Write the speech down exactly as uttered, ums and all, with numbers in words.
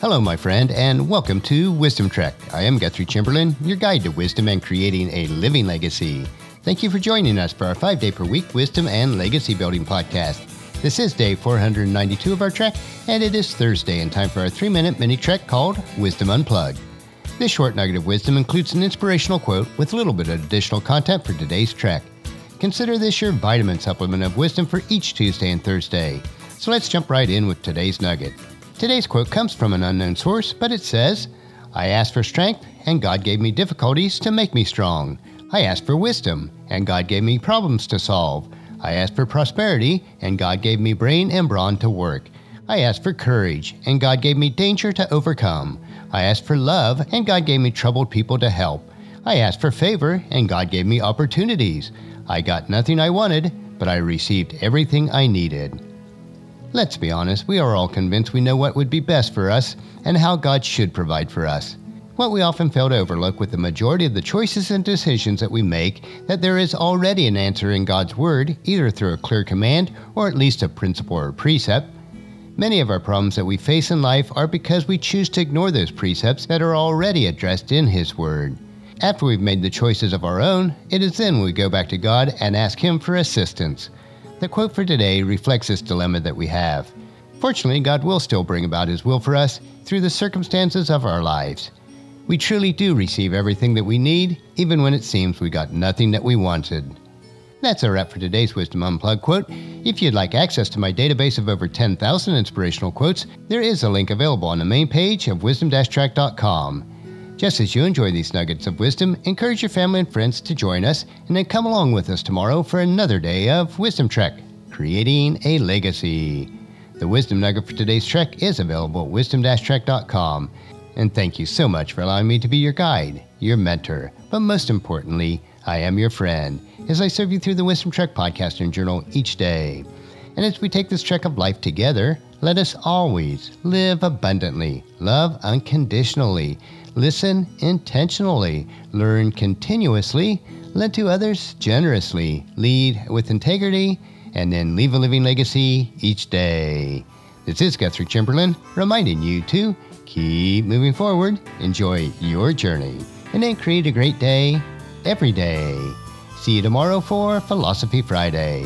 Hello, my friend, and welcome to Wisdom Trek. I am Guthrie Chamberlain, your guide to wisdom and creating a living legacy. Thank you for joining us for our five-day-per-week Wisdom and Legacy Building podcast. This is day four hundred ninety-two of our trek, and it is Thursday and time for our three-minute mini-trek called Wisdom Unplugged. This short nugget of wisdom includes an inspirational quote with a little bit of additional content for today's trek. Consider this your vitamin supplement of wisdom for each Tuesday and Thursday. So let's jump right in with today's nugget. Today's quote comes from an unknown source, but it says, "I asked for strength, and God gave me difficulties to make me strong. I asked for wisdom, and God gave me problems to solve. I asked for prosperity, and God gave me brain and brawn to work. I asked for courage, and God gave me danger to overcome. I asked for love, and God gave me troubled people to help. I asked for favor, and God gave me opportunities. I got nothing I wanted, but I received everything I needed." Let's be honest, we are all convinced we know what would be best for us and how God should provide for us. What we often fail to overlook with the majority of the choices and decisions that we make, that there is already an answer in God's Word, either through a clear command or at least a principle or precept. Many of our problems that we face in life are because we choose to ignore those precepts that are already addressed in His Word. After we've made the choices of our own, it is then we go back to God and ask Him for assistance. The quote for today reflects this dilemma that we have. Fortunately, God will still bring about His will for us through the circumstances of our lives. We truly do receive everything that we need, even when it seems we got nothing that we wanted. That's a wrap for today's Wisdom Unplugged quote. If you'd like access to my database of over ten thousand inspirational quotes, there is a link available on the main page of wisdom dash trek dot com. Just as you enjoy these nuggets of wisdom, encourage your family and friends to join us, and then come along with us tomorrow for another day of Wisdom Trek, creating a legacy. The Wisdom Nugget for today's trek is available at wisdom dash trek dot com. And thank you so much for allowing me to be your guide, your mentor, but most importantly, I am your friend, as I serve you through the Wisdom Trek podcast and journal each day. And as we take this trek of life together, let us always live abundantly, love unconditionally, listen intentionally, learn continuously, lend to others generously, lead with integrity, and then leave a living legacy each day. This is Guthrie Chamberlain reminding you to keep moving forward, enjoy your journey, and then create a great day every day. See you tomorrow for Philosophy Friday.